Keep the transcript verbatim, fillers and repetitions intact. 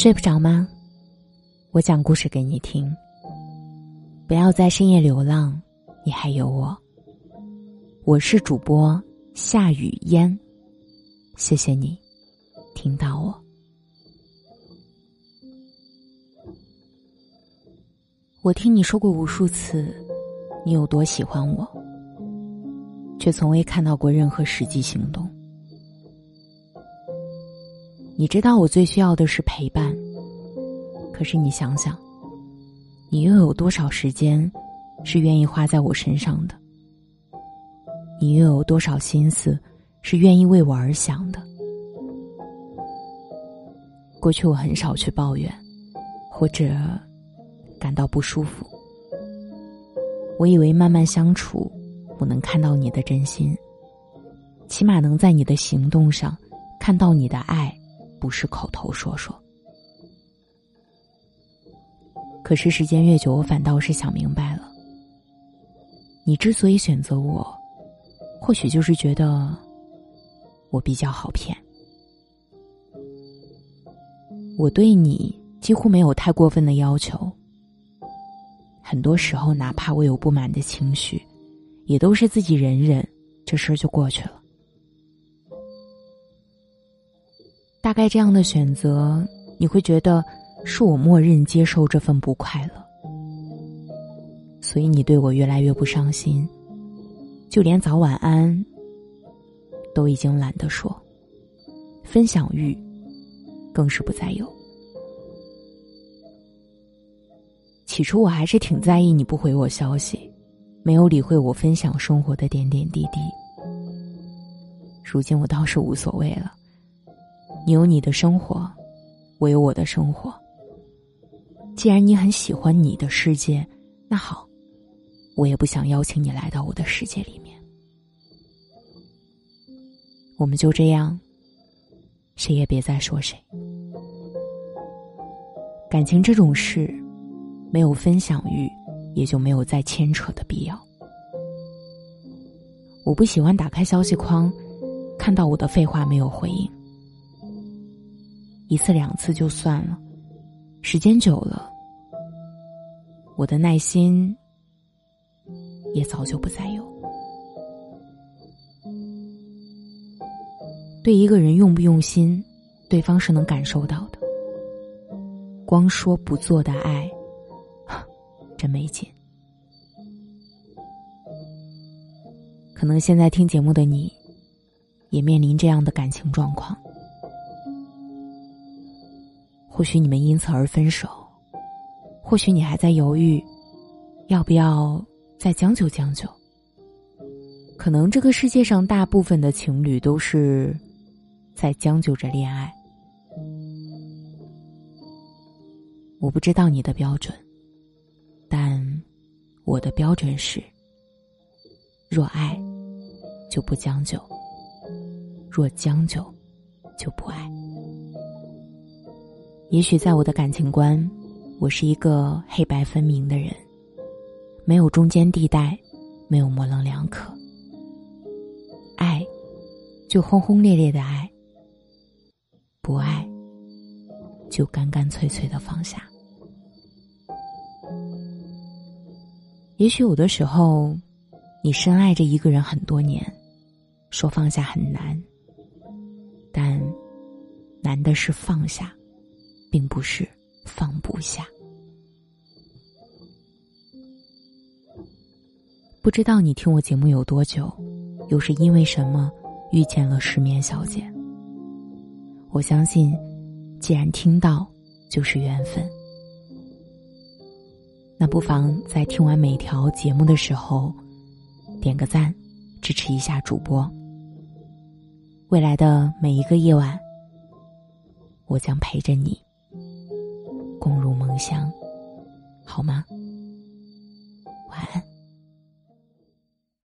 睡不着吗？我讲故事给你听。不要在深夜流浪，你还有我。我是主播夏雨嫣，谢谢你听到我。我听你说过无数次你有多喜欢我，却从未看到过任何实际行动。你知道我最需要的是陪伴，可是你想想，你又有多少时间是愿意花在我身上的？你又有多少心思是愿意为我而想的？过去我很少去抱怨或者感到不舒服，我以为慢慢相处我能看到你的真心，起码能在你的行动上看到你的爱，不是口头说说。可是时间越久，我反倒是想明白了，你之所以选择我，或许就是觉得我比较好骗。我对你几乎没有太过分的要求，很多时候哪怕我有不满的情绪，也都是自己忍忍，这事儿就过去了。大概这样的选择，你会觉得是我默认接受这份不快乐，所以你对我越来越不上心，就连早晚安都已经懒得说，分享欲更是不再有。起初我还是挺在意你不回我消息，没有理会我分享生活的点点滴滴，如今我倒是无所谓了。你有你的生活，我有我的生活。既然你很喜欢你的世界，那好，我也不想邀请你来到我的世界里面。我们就这样，谁也别再说谁。感情这种事，没有分享欲，也就没有再牵扯的必要。我不喜欢打开消息框，看到我的废话没有回应。一次两次就算了，时间久了，我的耐心也早就不再有。对一个人用不用心，对方是能感受到的。光说不做的爱，真没劲。可能现在听节目的你，也面临这样的感情状况。或许你们因此而分手，或许你还在犹豫要不要再将就将就。可能这个世界上大部分的情侣都是在将就着恋爱。我不知道你的标准，但我的标准是，若爱就不将就，若将就就不爱。也许在我的感情观，我是一个黑白分明的人，没有中间地带，没有模棱两可。爱就轰轰烈烈的爱，不爱就干干脆脆的放下。也许有的时候，你深爱着一个人很多年，说放下很难，但难的是放下，并不是放不下。不知道你听我节目有多久，又是因为什么遇见了失眠小姐。我相信，既然听到就是缘分。那不妨在听完每条节目的时候，点个赞，支持一下主播。未来的每一个夜晚，我将陪着你共入梦乡，好吗？晚安。